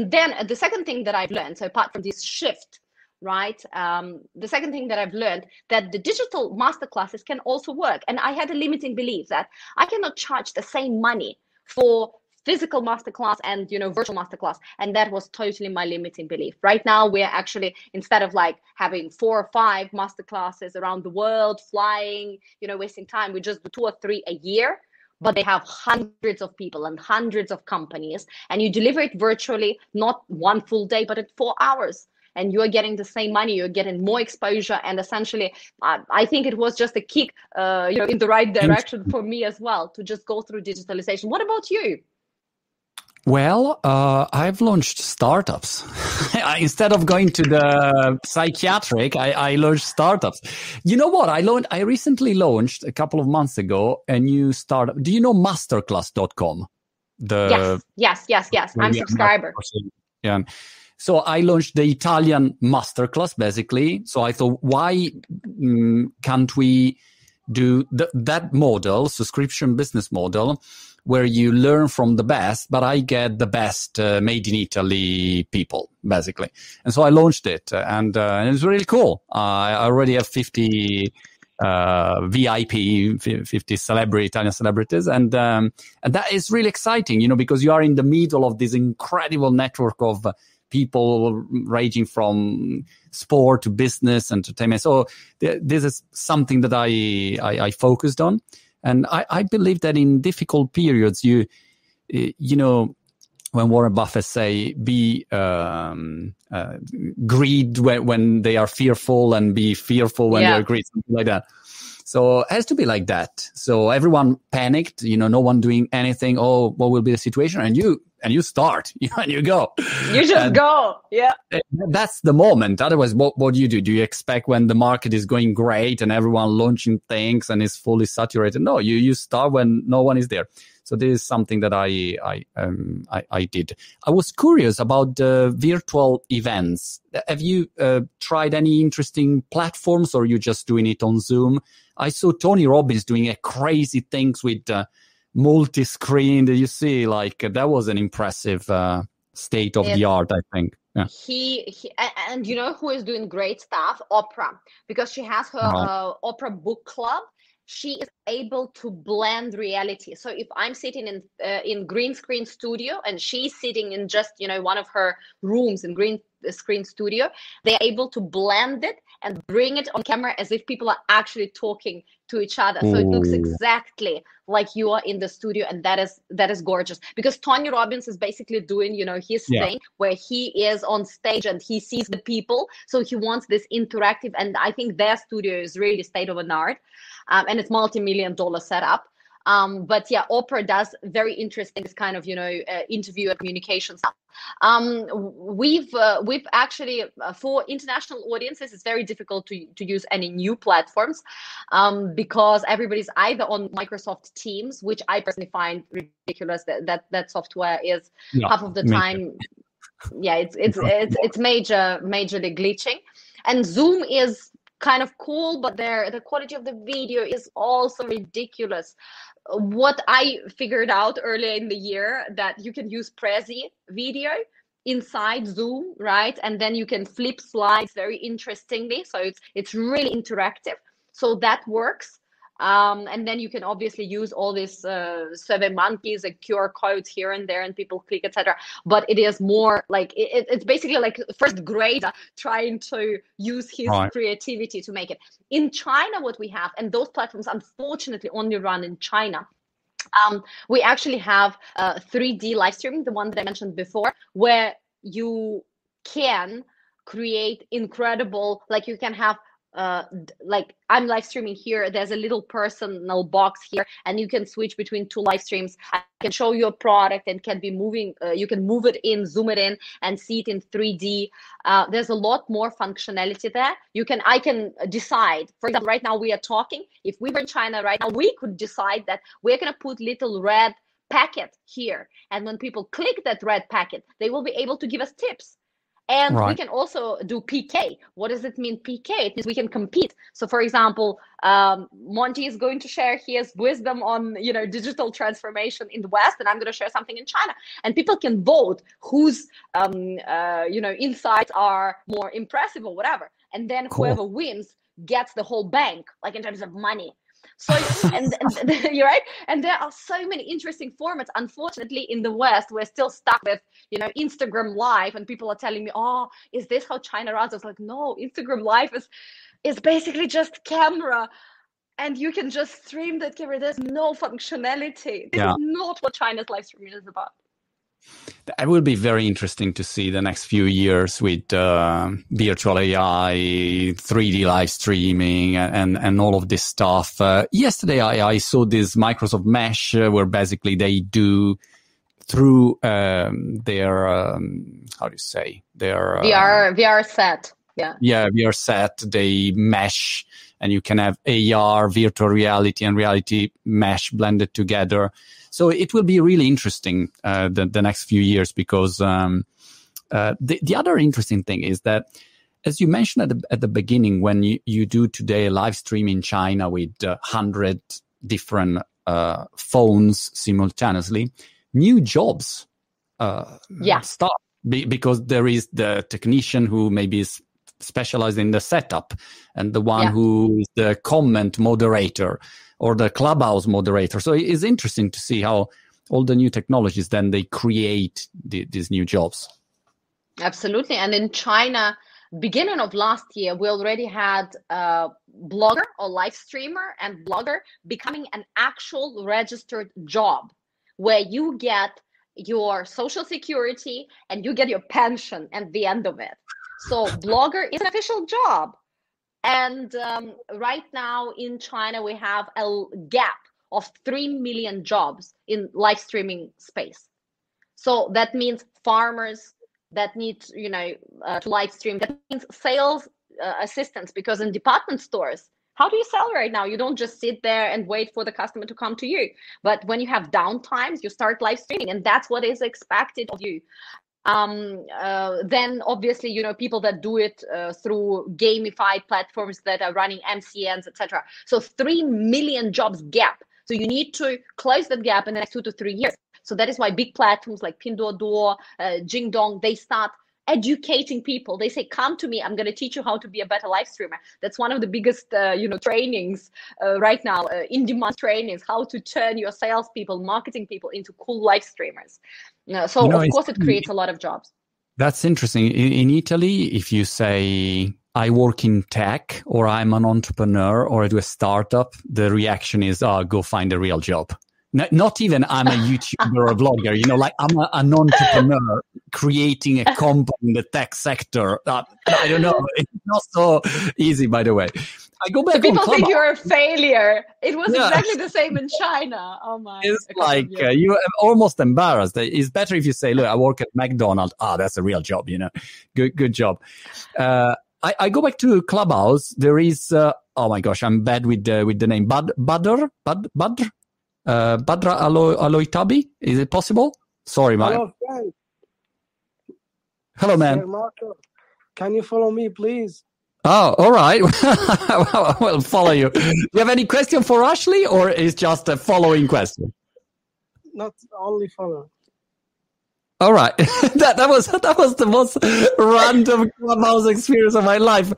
then the second thing that I've learned, so apart from this shift, right? The second thing that I've learned, that the digital masterclasses can also work. And I had a limiting belief that I cannot charge the same money for physical masterclass and virtual masterclass. And that was totally my limiting belief. Right now, we're actually, instead of like having 4 or 5 masterclasses around the world, flying, wasting time, we just do 2 or 3 a year. But they have hundreds of people and hundreds of companies. And you deliver it virtually, not one full day, but at 4 hours. And you are getting the same money, you're getting more exposure, and essentially, I think it was just a kick, in the right direction for me as well, to just go through digitalization. What about you? Well, I've launched startups. Instead of going to the psychiatric, I launched startups. You know what? I recently launched a couple of months ago a new startup. Do you know masterclass.com? Yes. I'm a subscriber. Yeah. So I launched the Italian masterclass, basically. So I thought, why can't we do that model, subscription business model, where you learn from the best, but I get the best made in Italy people, basically. And so I launched it, and it was really cool. I already have 50 VIP, 50 Italian celebrities. And that is really exciting, because you are in the middle of this incredible network of people ranging from sport to business, entertainment. So this is something that I focused on. And I believe that in difficult periods, you when Warren Buffett say be greed when they are fearful and be fearful when they are greed, something like that. So it has to be like that. So everyone panicked, you know, no one doing anything. Oh, what will be the situation? And you start, and you go. You just go, yeah. That's the moment. Otherwise, what do you do? Do you expect when the market is going great and everyone launching things and is fully saturated? No, you start when no one is there. So this is something that I did. I was curious about the virtual events. Have you tried any interesting platforms, or are you just doing it on Zoom? I saw Tony Robbins doing crazy things with multi-screen. Do you see? Like that was an impressive state of the art, I think. Yeah. He and you know who is doing great stuff? Oprah, because she has her Oprah Book Club. She is able to blend reality. So if I'm sitting in green screen studio and she's sitting in just, one of her rooms in green screen studio, they're able to blend it and bring it on camera as if people are actually talking to each other. So it looks exactly like you are in the studio. And that is gorgeous, because Tony Robbins is basically doing, his thing where he is on stage and he sees the people. So he wants this interactive. And I think their studio is really state of an art. And it's multi-million-dollar setup. But yeah, Oprah does very interesting this kind of, interview and communication stuff. We've actually, for international audiences, it's very difficult to use any new platforms because everybody's either on Microsoft Teams, which I personally find ridiculous that software is half of the time. Yeah, it's majorly glitching. And Zoom is kind of cool, but the quality of the video is also ridiculous. What I figured out earlier in the year, that you can use Prezi video inside Zoom, right? And then you can flip slides very interestingly. So it's really interactive. So that works. And then you can obviously use all these SurveyMonkeys and QR codes here and there, and people click, etc. But it is more like it's basically like first grader trying to use his creativity to make it. In China, what we have, and those platforms unfortunately only run in China. We actually have 3D live streaming, the one that I mentioned before, where you can create incredible, like you can have. Like I'm live streaming here. There's a little personal box here, and you can switch between two live streams. I can show you a product and can be moving. You can move it in, zoom it in, and see it in 3D. There's a lot more functionality there. I can decide. For example, right now we are talking. If we were in China right now, we could decide that we're gonna put little red packet here, and when people click that red packet, they will be able to give us tips. And we can also do PK. What does it mean, PK? It means we can compete. So, for example, Monty is going to share his wisdom on, digital transformation in the West, and I'm going to share something in China. And people can vote whose, insights are more impressive or whatever. And then whoever wins gets the whole bank, like in terms of money. So, and you're right. And there are so many interesting formats. Unfortunately, in the West, we're still stuck with, Instagram Live, and people are telling me, oh, is this how China runs? I was like, no, Instagram Live is basically just camera, and you can just stream that camera. There's no functionality. This is not what China's live streaming is about. It will be very interesting to see the next few years with virtual AI, 3D live streaming, and all of this stuff. Yesterday, I saw this Microsoft Mesh, where basically they do through their their VR set. Yeah, VR set, they mesh, and you can have AR, virtual reality, and reality mesh blended together. So it will be really interesting the next few years, because the other interesting thing is that, as you mentioned at the beginning, when you do today a live stream in China with 100 different phones simultaneously, new jobs start because there is the technician who maybe is specialized in the setup, and the one who is the comment moderator or the clubhouse moderator. So it's interesting to see how all the new technologies, then they create these new jobs. Absolutely. And in China, beginning of last year, we already had a blogger or live streamer and blogger becoming an actual registered job, where you get your social security and you get your pension at the end of it. So blogger is an official job. And right now in China, we have a gap of 3 million jobs in live streaming space. So that means farmers that need, you know, to live stream. That means sales assistants, because in department stores, how do you sell right now? You don't just sit there and wait for the customer to come to you. But when you have downtimes, you start live streaming, and that's what is expected of you. Then obviously, you know, people that do it through gamified platforms that are running MCNs, etc. So 3 million jobs gap. So you need to close that gap in the next 2 to 3 years. So that is why big platforms like Pinduoduo, Jingdong, they start educating people. They say, come to me, I'm going to teach you how to be a better live streamer. That's one of the biggest, you know, trainings right now, in-demand trainings, how to turn your salespeople, marketing people into cool live streamers. So, you know, of course, it creates a lot of jobs. That's interesting. In Italy, if you say, I work in tech, or I'm an entrepreneur, or I do a startup, the reaction is, oh, go find a real job. Not even I'm a YouTuber or a blogger, you know, like I'm an entrepreneur creating a company in the tech sector. I don't know. It's not so easy, by the way. I go back. So people think you're a failure. It was exactly the same in China. Oh my! It's like you're almost embarrassed. It's better if you say, "Look, I work at McDonald's." Ah, that's a real job, you know. Good job. I go back to Clubhouse. There is oh my gosh, I'm bad with the name. Badra Aloitabi, is it possible? Sorry, man. Hello, man. Marco, can you follow me, please? Oh, all right. Well, follow you. Do you have any question for Ashley, or is just a following question? Not only follow. All right, that was the most random Clubhouse experience of my life.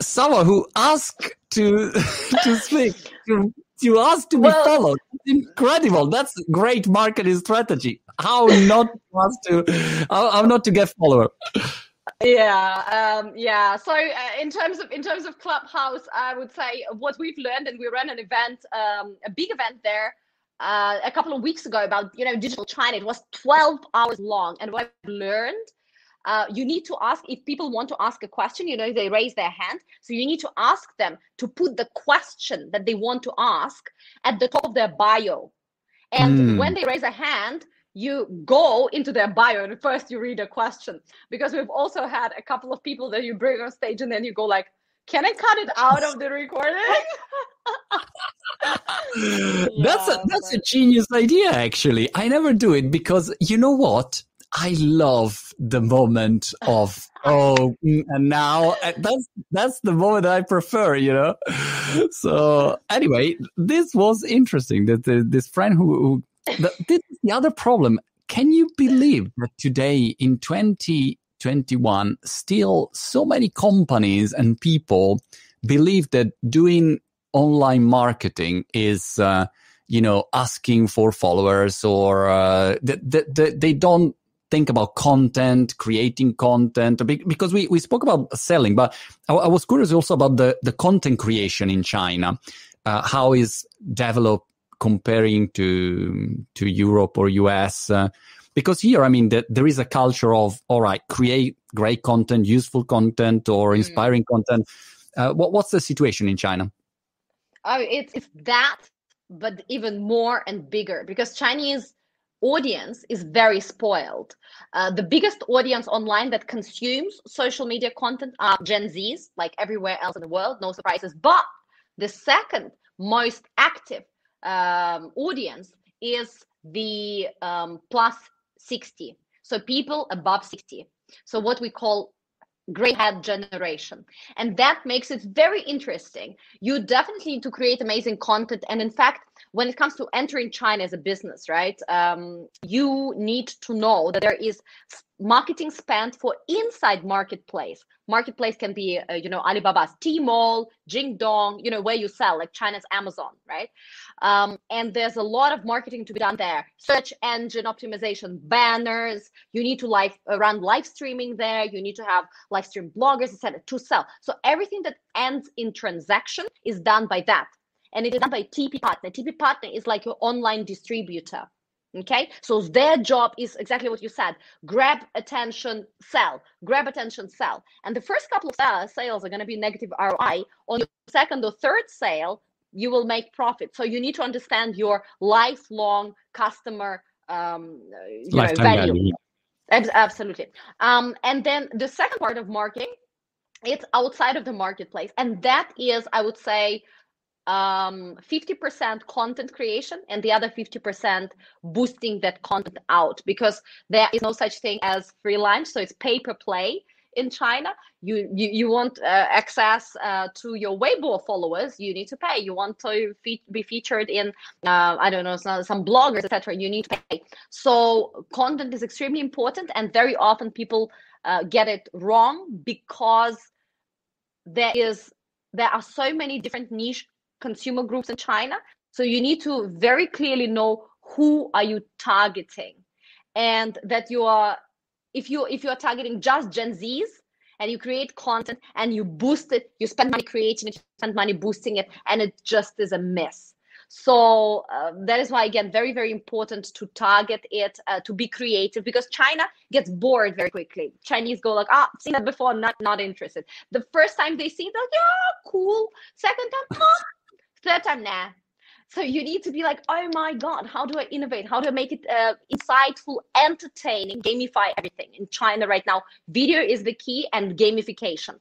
Someone who asked to speak. You asked to be followed. Incredible. That's great marketing strategy. How not to get follower. So in terms of Clubhouse, I would say what we've learned, and we ran an event, a big event there a couple of weeks ago about, you know, digital China. It was 12 hours long, and what I've learned, you need to ask if people want to ask a question, you know, they raise their hand. So you need to ask them to put the question that they want to ask at the top of their bio. And when they raise a hand, you go into their bio and first you read a question, because we've also had a couple of people that you bring on stage and then you go like, can I cut it out of the recording? That's a genius idea, actually. I never do it because you know what? I love the moment of and now that's the moment I prefer, you know. So anyway, this was interesting. That this friend this is the other problem. Can you believe that today in 2021, still so many companies and people believe that doing online marketing is, you know, asking for followers, or that they don't think about content, creating content, because we spoke about selling, but I was curious also about the content creation in China, how is developed comparing to Europe or US, because here, I mean, there is a culture of, all right, create great content, useful content, or inspiring content. What's the situation in China? Oh, it's that, but even more and bigger, because Chinese audience is very spoiled. The biggest audience online that consumes social media content are Gen Zs, like everywhere else in the world, no surprises. But the second most active audience is the plus 60. So people above 60. So what we call gray head generation. And that makes it very interesting. You definitely need to create amazing content. And in fact, when it comes to entering China as a business, right, you need to know that there is marketing spend for inside marketplace. Marketplace can be, you know, Alibaba's Tmall, Jingdong, you know, where you sell, like China's Amazon, right? And there's a lot of marketing to be done there. Search engine optimization, banners. You need to run live streaming there. You need to have live stream bloggers, etc., to sell. So everything that ends in transaction is done by that. And it is done by TP Partner. TP Partner is like your online distributor. Okay, so their job is exactly what you said. Grab attention, sell. Grab attention, sell. And the first couple of sales are going to be negative ROI. On the second or third sale, you will make profit. So you need to understand your lifelong customer value. Absolutely. And then the second part of marketing, it's outside of the marketplace. And that is, I would say, 50% content creation and the other 50% boosting that content out, because there is no such thing as free lunch. So it's pay per play in China. You want access to your Weibo followers, you need to pay. You want to be featured in, I don't know, some bloggers, etc. You need to pay. So content is extremely important, and very often people get it wrong because there are so many different niche consumer groups in China. So you need to very clearly know who are you targeting, and that you are, if you are targeting just Gen Zs and you create content and you boost it, you spend money creating it, you spend money boosting it, and it just is a mess. So that is why, again, very, very important to target it, to be creative, because China gets bored very quickly. Chinese go like, I've seen that before, not interested. The first time they see it, they're like, yeah, cool. Second time, huh? Third time, nah. So you need to be like, oh my God, how do I innovate? How do I make it insightful, entertaining, gamify everything? In China right now, video is the key, and gamification.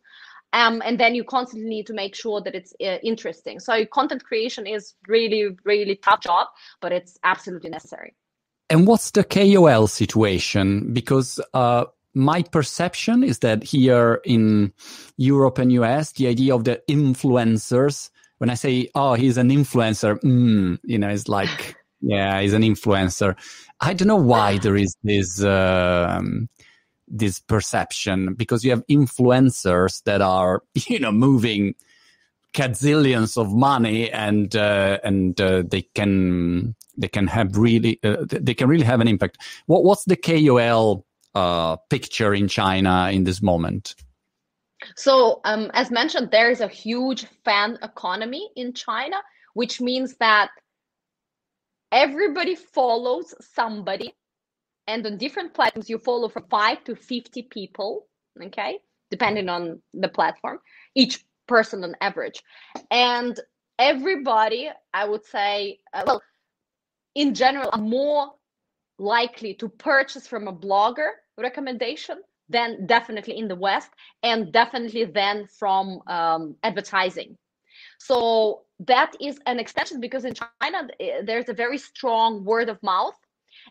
And then you constantly need to make sure that it's interesting. So content creation is really, really tough job, but it's absolutely necessary. And what's the KOL situation? Because my perception is that here in Europe and US, the idea of the influencers, when I say, oh, he's an influencer, you know, it's like, yeah, he's an influencer. I don't know why there is this perception, because you have influencers that are, you know, moving gazillions of money, and they can really have an impact. What's the KOL picture in China in this moment? So as mentioned, there is a huge fan economy in China, which means that everybody follows somebody. And on different platforms, you follow from 5 to 50 people, okay, depending on the platform, each person on average. And everybody, I would say, in general, are more likely to purchase from a blogger recommendation than definitely in the West, and definitely then from advertising. So that is an extension, because in China, there's a very strong word of mouth.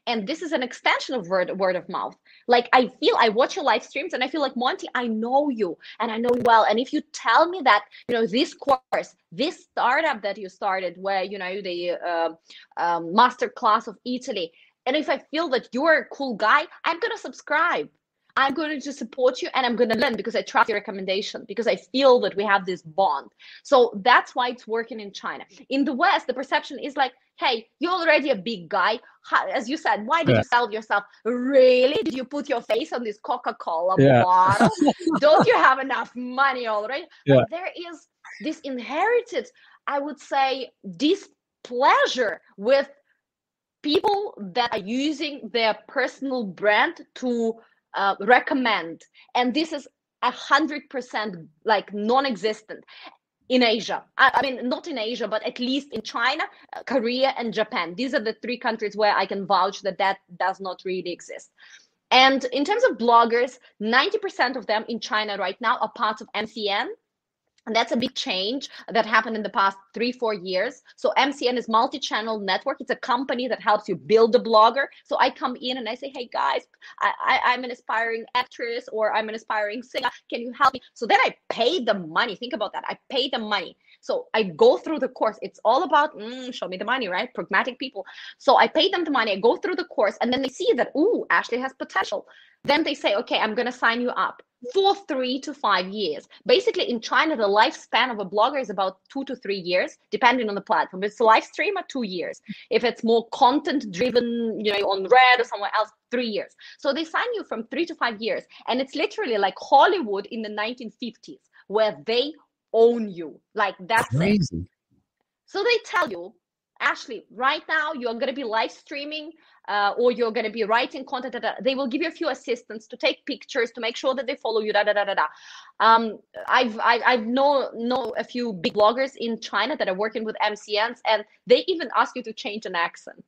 And this is an extension of word of mouth. Like, I watch your live streams and I feel like, Monty, I know you and I know you well. And if you tell me that, you know, this course, this startup that you started where, you know, the masterclass of Italy. And if I feel that you're a cool guy, I'm going to subscribe. I'm going to support you and I'm going to learn because I trust your recommendation, because I feel that we have this bond. So that's why it's working in China. In the West, the perception is like, hey, you're already a big guy. As you said, why did you sell yourself? Really? Did you put your face on this Coca-Cola bottle? Don't you have enough money already? Yeah. But there is this inherited, I would say, displeasure with people that are using their personal brand to recommend. And this is 100% like non-existent. In Asia, I mean, not in Asia, but at least in China, Korea, and Japan. These are the three countries where I can vouch that does not really exist. And in terms of bloggers, 90% of them in China right now are part of MCN. And that's a big change that happened in the past 3-4 years. So MCN is multi-channel network. It's a company that helps you build a blogger. So I come in and I say, hey, guys, I'm an aspiring actress, or I'm an aspiring singer. Can you help me? So then I pay them money. Think about that. I pay them money. So I go through the course. It's all about show me the money, right? Pragmatic people. So I pay them the money. I go through the course, and then they see that, ooh, Ashley has potential. Then they say, okay, I'm going to sign you up for 3 to 5 years. Basically, in China, the lifespan of a blogger is about 2 to 3 years, depending on the platform. If it's a live streamer, 2 years. If it's more content-driven, you know, on Red or somewhere else, 3 years. So they sign you from 3 to 5 years. And it's literally like Hollywood in the 1950s, where they own you. Like, that's it. So they tell you, Ashley, right now you're going to be live streaming or you're going to be writing content. They will give you a few assistants to take pictures, to make sure that they follow you. I've known a few big bloggers in China that are working with MCNs, and they even ask you to change an accent.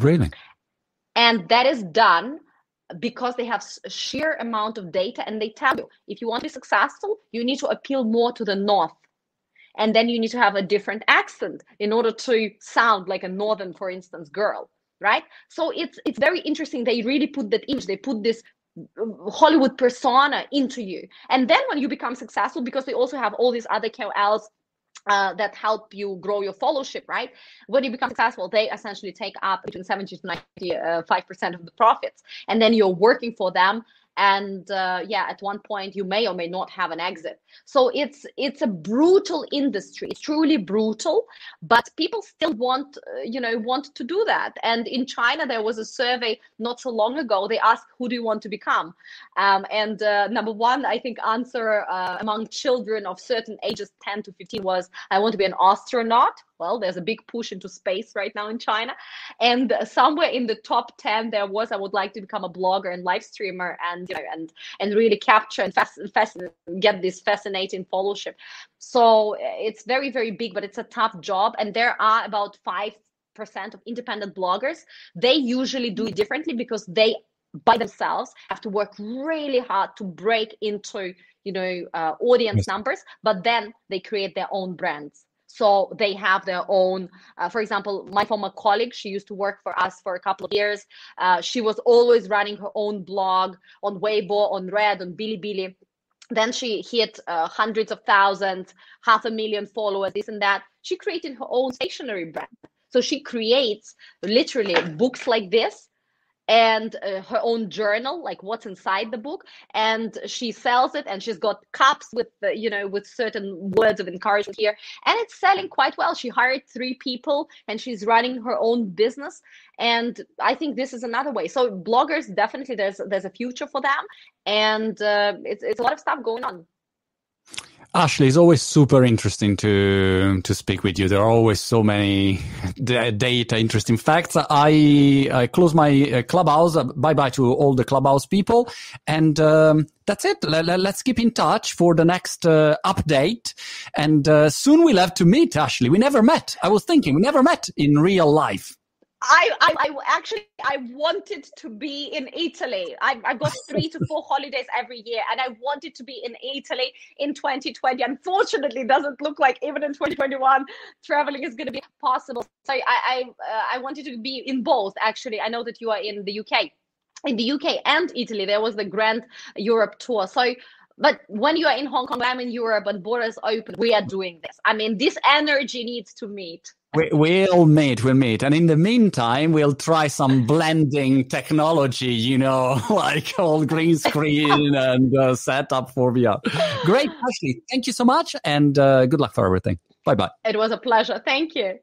Really? And that is done because they have a sheer amount of data, and they tell you, if you want to be successful, you need to appeal more to the North. And then you need to have a different accent in order to sound like a Northern, for instance, girl, right? So it's very interesting. They really put that image. They put this Hollywood persona into you. And then when you become successful, because they also have all these other KOLs that help you grow your followership, right? When you become successful, they essentially take up between 70 to 95% of the profits. And then you're working for them. And at one point you may or may not have an exit. So it's a brutal industry. It's truly brutal, but people still want to do that. And in China, there was a survey not so long ago. They asked, who do you want to become? Number one, I think answer among children of certain ages, 10 to 15 was, I want to be an astronaut. Well, there's a big push into space right now in China. And somewhere in the top 10, there was, I would like to become a blogger and live streamer and really capture and get this fascinating followership. So it's very, very big, but it's a tough job. And there are about 5% of independent bloggers. They usually do it differently because they by themselves have to work really hard to break into, audience numbers, but then they create their own brands. So they have their own, for example, my former colleague, she used to work for us for a couple of years. She was always running her own blog on Weibo, on Red, on Bilibili. Then she hit hundreds of thousands, 500,000 followers, this and that. She created her own stationery brand. So she creates literally books like this and her own journal, like what's inside the book, and she sells it, and she's got cups with with certain words of encouragement here, and it's selling quite well. She hired 3 people and she's running her own business, and I think this is another way. So bloggers, definitely there's a future for them, and it's a lot of stuff going on. Ashley, it's always super interesting to speak with you. There are always so many data, interesting facts. I close my Clubhouse. Bye-bye to all the Clubhouse people. And that's it. Let's keep in touch for the next update. And soon we'll have to meet, Ashley. We never met. I was thinking, we never met in real life. I wanted to be in Italy. I've got 3 to 4 holidays every year, and I wanted to be in Italy in 2020. Unfortunately, it doesn't look like even in 2021 traveling is going to be possible. So I wanted to be in both. Actually, I know that you are in the UK. In the UK and Italy, there was the Grand Europe tour. So. But when you are in Hong Kong, I'm in Europe, and borders open, we are doing this. I mean, this energy needs to meet. We'll meet. And in the meantime, we'll try some blending technology, like all green screen and setup for VR. Great, Ashley. Thank you so much, and good luck for everything. Bye-bye. It was a pleasure. Thank you.